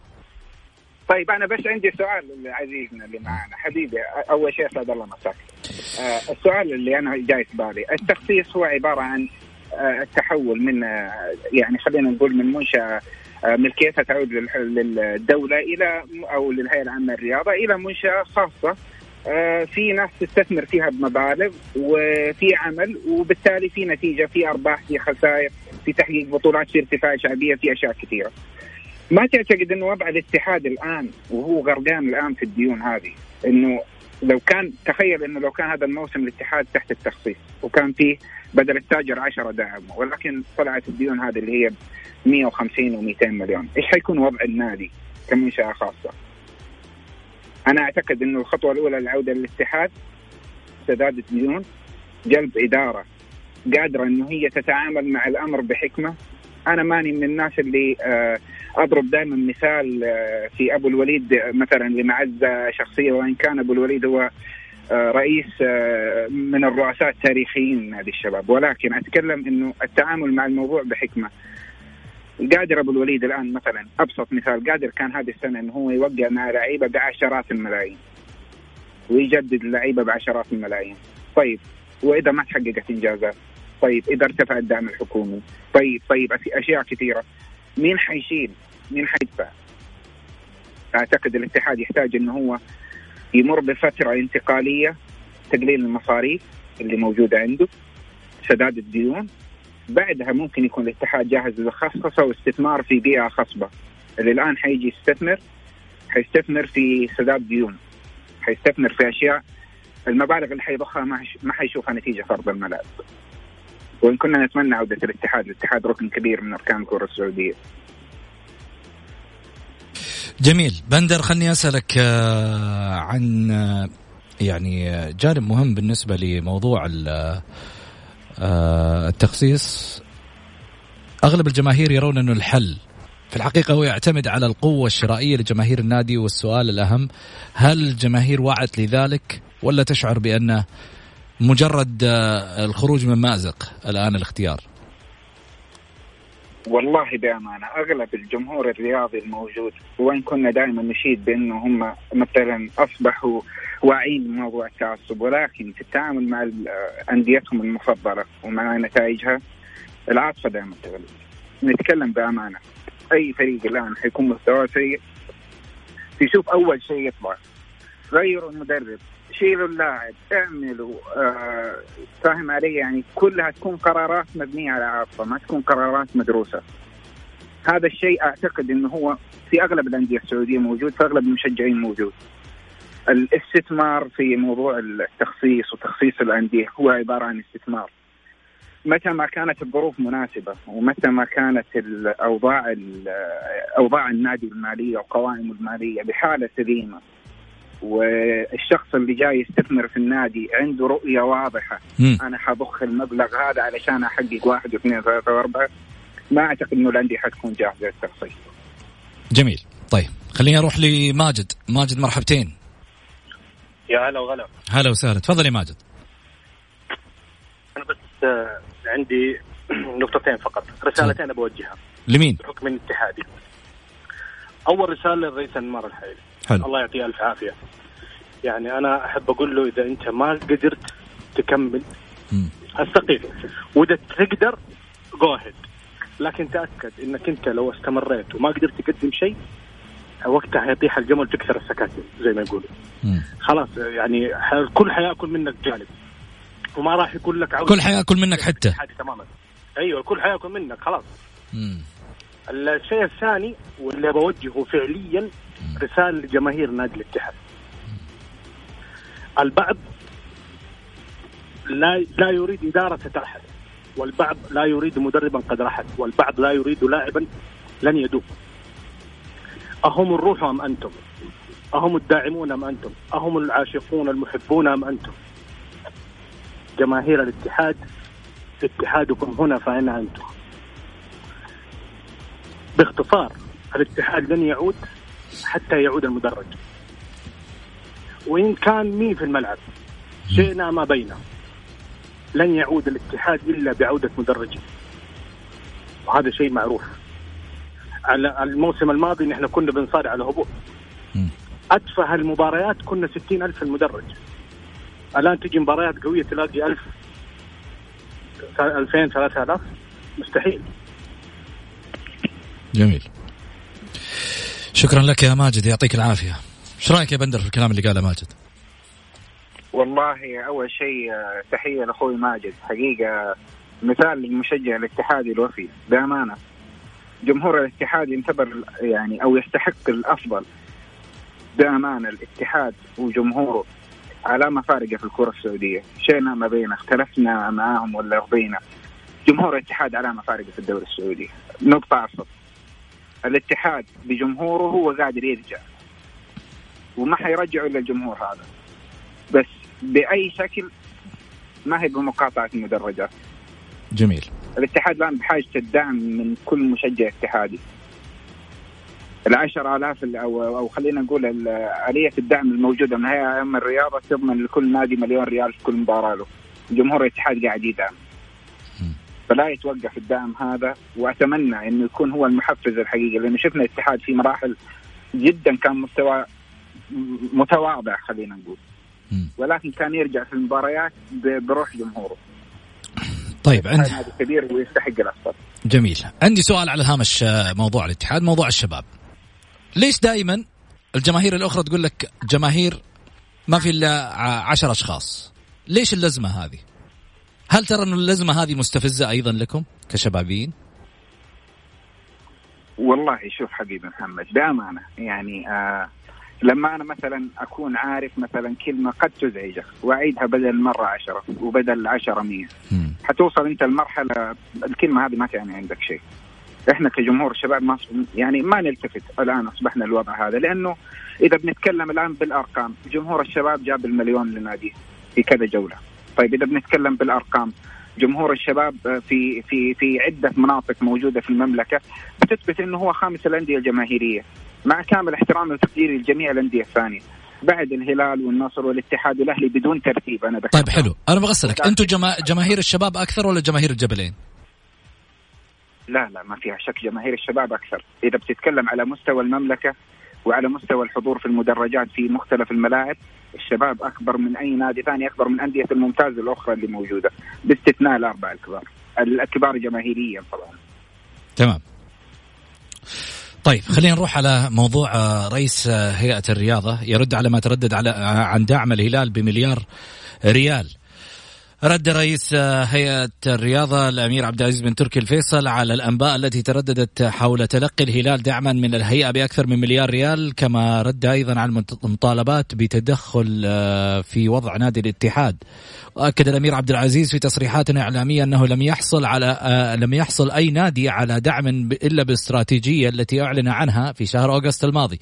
طيب أنا بس عندي سؤال لعزيزنا اللي معانا حبيبي. أول شيء أسعد الله مساك. آه السؤال اللي أنا جاي في بالي، التخصيص هو عبارة عن آه التحول من آه يعني خلينا نقول من منشأة آه ملكيتها تعود للدولة إلى أو للهيئة العامة للرياضة إلى منشأة خاصة آه في ناس تستثمر فيها بمبالغ وفي عمل، وبالتالي في نتيجة، في أرباح، في خسائر، في تحقيق بطولات، في ارتفاع شعبية، في أشياء كثيرة. ما تعتقد أنه وضع الاتحاد الآن وهو غرقان الآن في الديون هذه، أنه لو كان تخيل أنه لو كان هذا الموسم الاتحاد تحت التخصيص وكان فيه بدل التاجر عشرة داعم، ولكن طلعت الديون هذه اللي هي مئة وخمسين ومئتين مليون، إيش حيكون وضع النادي كمنشأة خاصة؟ أنا أعتقد أنه الخطوة الأولى للعودة للاتحاد سداد الديون، جلب إدارة قادرة أنه هي تتعامل مع الأمر بحكمة. أنا ماني من الناس اللي آه أضرب دائما مثال في أبو الوليد مثلا لمعزة شخصية، وإن كان أبو الوليد هو رئيس من الرؤساء التاريخيين نادي الشباب، ولكن أتكلم أنه التعامل مع الموضوع بحكمة. قادر أبو الوليد الآن مثلا أبسط مثال، قادر كان هذه السنة إن هو يوقع مع لعيبة بعشرات الملايين ويجدد اللعيبة بعشرات الملايين. طيب وإذا ما تحققت إنجازات، طيب إذا ارتفع الدعم الحكومي، طيب طيب أشياء كثيرة، مين حيشيل مين حيدفع؟ أعتقد الاتحاد يحتاج إن هو يمر بفترة انتقالية، تقليل المصاريف اللي موجودة عنده، سداد الديون، بعدها ممكن يكون الاتحاد جاهز لخصخصة واستثمار في بيئة خصبة. اللي الآن حيجي يستثمر حيستثمر في سداد ديون، حيستثمر في أشياء المبالغ اللي حيضخها ما حيشوفها نتيجة في أرض الملعب. وإن كنا نتمنى عودة الاتحاد، الاتحاد ركن كبير من أركان الكرة السعودية. جميل بندر، خلني أسألك عن يعني جانب مهم بالنسبة لموضوع التخصيص. أغلب الجماهير يرون أنه الحل في الحقيقة هو يعتمد على القوة الشرائية لجماهير النادي، والسؤال الأهم هل الجماهير وعت لذلك ولا تشعر بأنه مجرد الخروج من مأزق الآن الاختيار؟ والله بأمانة أغلب الجمهور الرياضي الموجود، وإن كنا دائما نشيد بأنه هم مثلا أصبحوا واعين بموضوع التعصب، ولكن في التعامل مع أنديتهم المفضلة ومع نتائجها العاطفة دائما تغلب. نتكلم بأمانة، أي فريق الآن حيكون مستوى سيء يشوف أول شيء يطلع غيروا المدرب، شيلوا اللاعب، اعملوا آه فاهم علي، يعني كلها تكون قرارات مبنية على عاطفة، ما تكون قرارات مدروسة. هذا الشيء أعتقد أنه هو في أغلب الأندية السعودية موجود، في أغلب المشجعين موجود. الاستثمار في موضوع التخصيص وتخصيص الأندية هو عبارة عن استثمار، متى ما كانت الظروف مناسبة ومتى ما كانت الأوضاع أوضاع النادي المالية وقوائمه المالية بحالة سليمة، والشخص اللي جاي يستثمر في النادي عنده رؤية واضحة، م. أنا حضخ المبلغ هذا علشان أحقق واحد واثنين ثلاثة وأربعة، ما أعتقد إنه الأندية حتكون جاهزة للتخصيص. جميل، طيب خليني أروح لماجد. ماجد مرحبتين. يا هلا وغلا. هلا وسهلا، تفضل يا ماجد. أنا بس عندي نقطتين فقط، رسالتين بوجهها. لمين؟ بحكم الاتحادي. أول رسالة للرئيس أنمار الحيلي، حلو. الله يعطيه ألف عافية. يعني أنا أحب أقول له إذا أنت ما قدرت تكمل استقيل، وإذا تقدر قاهد، لكن تأكد إنك أنت لو استمريت وما قدرت تقدم شيء وقتها يطيح الجمل تكسر السكاكين زي ما يقولوا. خلاص يعني كل حياكل منك جانب وما راح يكون لك عودة. كل حياكل منك حتى تماما. أيوة كل حياكل منك خلاص. مم. الشيء الثاني واللي بوجهه فعليا رسالة لجماهير نادي الاتحاد، البعض لا لا يريد إدارة ترحل، والبعض لا يريد مدربا قد رحل، والبعض لا يريد لاعبا لن يدوم. أهم الروح أم أنتم؟ أهم الداعمون أم أنتم؟ أهم العاشقون المحبون أم أنتم؟ جماهير الاتحاد اتحادكم هنا فأين أنتم؟ باختصار الاتحاد لن يعود حتى يعود المدرج، وإن كان مين في الملعب شئنا ما بينا، لن يعود الاتحاد إلا بعودة مدرج، وهذا شيء معروف. على الموسم الماضي نحن كنا بنصارع على هبوط، أتفه المباريات كنا ستين ألف المدرج، الآن تجي مباريات قوية تلاقي ألف ألفين ثلاثة آلاف، مستحيل. جميل، شكرا لك يا ماجد، يعطيك العافية. ايش رايك يا بندر في الكلام اللي قاله ماجد؟ والله أول شيء تحية لأخوي ماجد، حقيقة مثال للمشجع الاتحادي الوفي بأمانة. جمهور الاتحاد يعتبر يعني أو يستحق الأفضل بأمانة. الاتحاد وجمهوره علامة فارقة في الكرة السعودية، شئنا ما بينا اختلفنا معاهم ولا رضينا، جمهور الاتحاد علامة فارقة في الدوري السعودي، نقطة عصب. الاتحاد بجمهوره هو قادر يرجع، وما حيرجعوا إلا الجمهور هذا، بس بأي شكل، ما هي بمقاطعة المدرجات. جميل، الاتحاد الآن بحاجة الدعم من كل مشجع اتحادي. العشر آلاف أو, أو خلينا نقول آلية الدعم الموجودة من هيئة عامة الرياضة تضمن لكل نادي مليون ريال في كل مباراة له، جمهور الاتحاد قاعد يدعم. فلا يتوقف الدعم هذا، وأتمنى أنه يكون هو المحفز الحقيقي، لأنه شفنا الاتحاد في مراحل جدا كان مستوى متواضع خلينا نقول، ولكن كان يرجع في المباريات بروح جمهوره. طيب عندي هذا كبير ويستحق الأفضل. جميل، عندي سؤال على هامش موضوع الاتحاد، موضوع الشباب. ليش دائما الجماهير الأخرى تقول لك جماهير ما في إلا عشر أشخاص؟ ليش اللزمة هذه؟ هل ترى أن اللزمة هذه مستفزة أيضا لكم كشبابيين؟ والله شوف حبيبي محمد، بأمانة يعني آه لما أنا مثلا أكون عارف مثلا كلمة قد تزعجك وأعيدها بدل مرة عشرة وبدل عشرة مية، حتوصل أنت المرحلة الكلمة هذه ما تعني عندك شيء. إحنا كجمهور الشباب ما يعني ما نلتفت الآن، أصبحنا الوضع هذا، لأنه إذا بنتكلم الآن بالأرقام جمهور الشباب جاب المليون لناديه في كذا جولة. طيب إذا بنتكلم بالأرقام جمهور الشباب في في في عدة مناطق موجودة في المملكة بتثبت إنه هو خامس الأندية الجماهيرية، مع كامل احترام وتقديري لجميع الأندية الثانية بعد الهلال والنصر والاتحاد والأهلي بدون ترتيب. أنا بحكي. طيب حلو، أنا بغسلك، أنتوا جما... جماهير الشباب أكثر ولا جماهير الجبلين؟ لا لا ما فيها شك، جماهير الشباب أكثر. إذا بتتكلم على مستوى المملكة وعلى مستوى الحضور في المدرجات في مختلف الملاعب، الشباب أكبر من أي نادي ثاني، أكبر من أندية الممتاز الأخرى اللي موجودة باستثناء الأربعة الكبار، الكبار جماهيريا طبعا. تمام. طيب خلينا نروح على موضوع رئيس هيئة الرياضة يرد على ما تردد على عن دعم الهلال بمليار ريال. رد رئيس هيئة الرياضة الأمير عبدالعزيز بن تركي الفيصل على الأنباء التي ترددت حول تلقي الهلال دعما من الهيئة بأكثر من مليار ريال، كما رد أيضا على المطالبات بتدخل في وضع نادي الاتحاد. وأكد الأمير عبدالعزيز في تصريحات إعلامية أنه لم يحصل على لم يحصل أي نادي على دعم إلا بالاستراتيجية التي أعلن عنها في شهر أغسطس الماضي،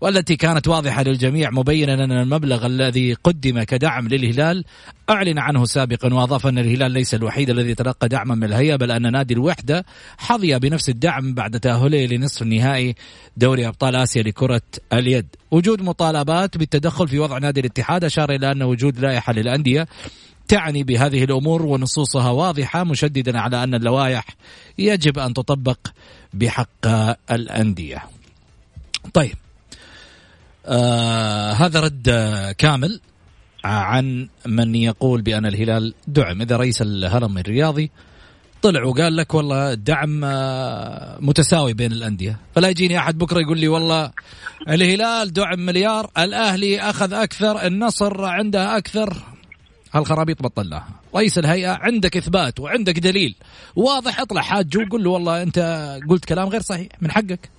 والتي كانت واضحة للجميع، مبينا أن المبلغ الذي قدم كدعم للهلال أعلن عنه سابقا. وأضاف أن الهلال ليس الوحيد الذي تلقى دعما من الهيئة، بل أن نادي الوحدة حظي بنفس الدعم بعد تأهله لنصف النهائي دوري أبطال آسيا لكرة اليد. وجود مطالبات بالتدخل في وضع نادي الاتحاد أشار إلى أن وجود لائحة للأندية تعني بهذه الأمور ونصوصها واضحة، مشددا على أن اللوائح يجب أن تطبق بحق الأندية. طيب آه هذا رد كامل عن من يقول بأن الهلال دعم. إذا رئيس الهرم الرياضي طلع وقال لك والله الدعم متساوي بين الأندية، فلا يجيني أحد بكرة يقول لي والله الهلال دعم مليار، الأهلي أخذ أكثر، النصر عنده أكثر. هالخرابيط بطلناها. رئيس الهيئة عندك إثبات وعندك دليل واضح، اطلع حاج وقول له والله أنت قلت كلام غير صحيح، من حقك.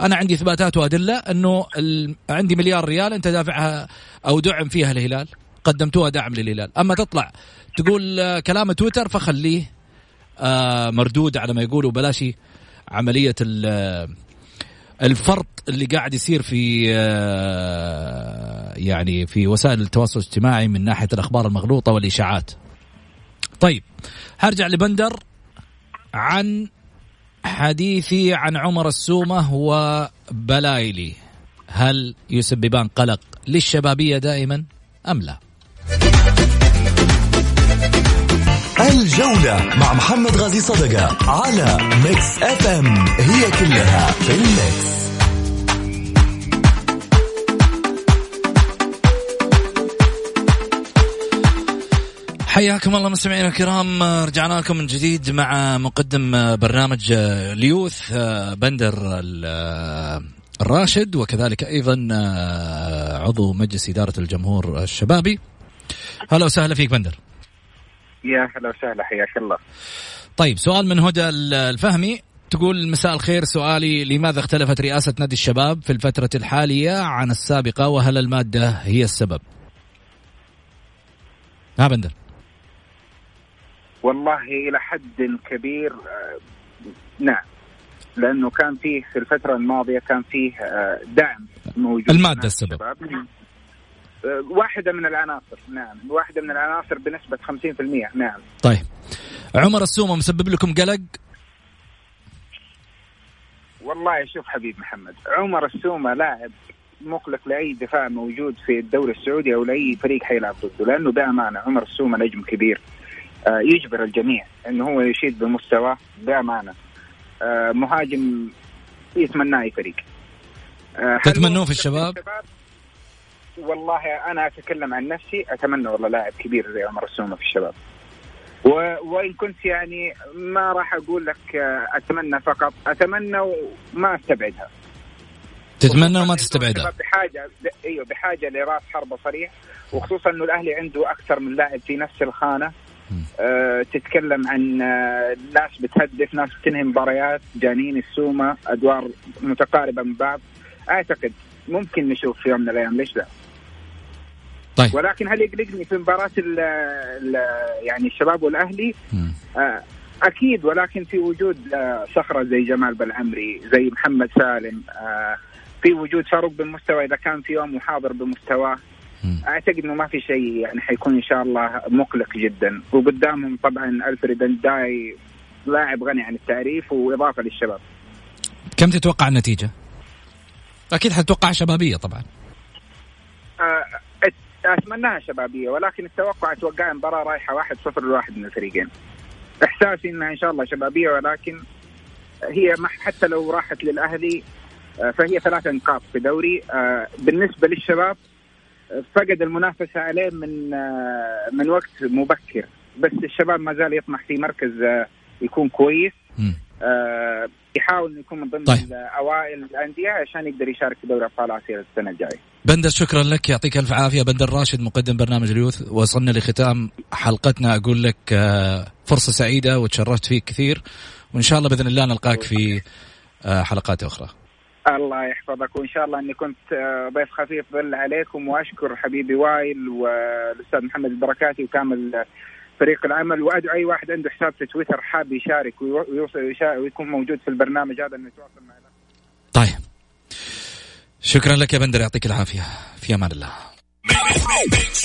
أنا عندي إثباتات وأدلة أنه ال... عندي مليار ريال أنت دافعها أو دعم فيها الهلال، قدمتوها دعم للهلال. أما تطلع تقول كلام تويتر فخليه آه مردود على ما يقولوا، بلاشي عملية الفرط اللي قاعد يصير في آه يعني في وسائل التواصل الاجتماعي من ناحية الأخبار المغلوطة والإشاعات. طيب هرجع لبندر عن حديثي عن عمر السومة وبلايلي، هل يسببان قلق للشبابية دائما أم لا؟ الجولة مع محمد غازي صدقة على ميكس اف ام، هي كلها في الميكس. حياكم الله مستمعينا الكرام، رجعنا لكم من جديد مع مقدم برنامج اليوث بندر الراشد، وكذلك أيضا عضو مجلس إدارة الجمهور الشبابي. هلا وسهلا فيك بندر. يا هلا وسهلا، حياك الله. طيب سؤال من هدى الفهمي تقول مساء الخير، سؤالي لماذا اختلفت رئاسة نادي الشباب في الفترة الحالية عن السابقة، وهل المادة هي السبب؟ ها بندر. والله إلى حد كبير نعم، لأنه كان فيه في الفترة الماضية كان فيه دعم موجود. المادة السبب واحدة من العناصر. نعم واحدة من العناصر بنسبة خمسين بالمئة. نعم. طيب عمر السومة مسبب لكم قلق؟ والله شوف حبيب محمد، عمر السومة لاعب مقلق لأي دفاع موجود في الدوري السعودي أو لأي فريق حيلعب ضده، لأنه بأمانة عمر السومة نجم كبير، يجبر الجميع أنه هو يشيد بمستوى بأمانة. مهاجم يتمناه الفريق. تتمنوه في الشباب؟ والله أنا أتكلم عن نفسي أتمنى والله لاعب كبير زي عمر السومة في الشباب، وإن كنت يعني ما راح أقول لك أتمنى، فقط أتمنى وما أستبعدها. تتمنى وما تستبعدها؟ بحاجة أيوه بحاجة لرأس حربة صريح، وخصوصا إنه الأهلي عنده أكثر من لاعب في نفس الخانة. أه تتكلم عن ناس بتهدف، ناس بتنهي مباريات، جانين السومة، أدوار متقاربة من بعض. أعتقد ممكن نشوف في يوم من الأيام، ليش لا؟ طيب. ولكن هل يقلقني في مباراة يعني الشباب والأهلي؟ أه أكيد، ولكن في وجود صخرة زي جمال بالعمري، زي محمد سالم، أه في وجود فاروق بالمستوى إذا كان في يوم محاضر بمستواه، أعتقد أنه ما في شيء يعني حيكون إن شاء الله مقلق جدا. وقدامهم طبعا ألفريد أنداي لاعب غني عن التعريف وإضافة للشباب. كم تتوقع النتيجة؟ أكيد حتتوقع شبابية طبعا. أتمناها شبابية، ولكن التوقع أتوقع مباراة رايحة واحد صفر لواحد من الفريقين. إحساسي أنها إن شاء الله شبابية، ولكن هي حتى لو راحت للأهلي فهي ثلاثة نقاط في دوري. بالنسبة للشباب فقد المنافسة عليه من من وقت مبكر، بس الشباب ما زال يطمح في مركز يكون كويس، يحاول يكون من ضمن طيب. أوائل الأندية عشان يقدر يشارك في دوري أبطال آسيا السنة الجاية. بندر شكرا لك، يعطيك ألف عافية. بندر راشد مقدم برنامج اليوث. وصلنا لختام حلقتنا، أقول لك فرصة سعيدة وتشرفت فيك كثير، وإن شاء الله بإذن الله نلقاك في حلقات أخرى. الله يحفظك، وإن شاء الله أني كنت ضيف خفيف ظل عليكم. وأشكر حبيبي وائل والأستاذ محمد البركاتي وكامل فريق العمل، وأدعو أي واحد عنده حساب في تويتر حاب يشارك ويكون موجود في البرنامج هذا أنه يتواصل معنا. طيب شكرا لك يا بندر، يعطيك العافية، في أمان الله.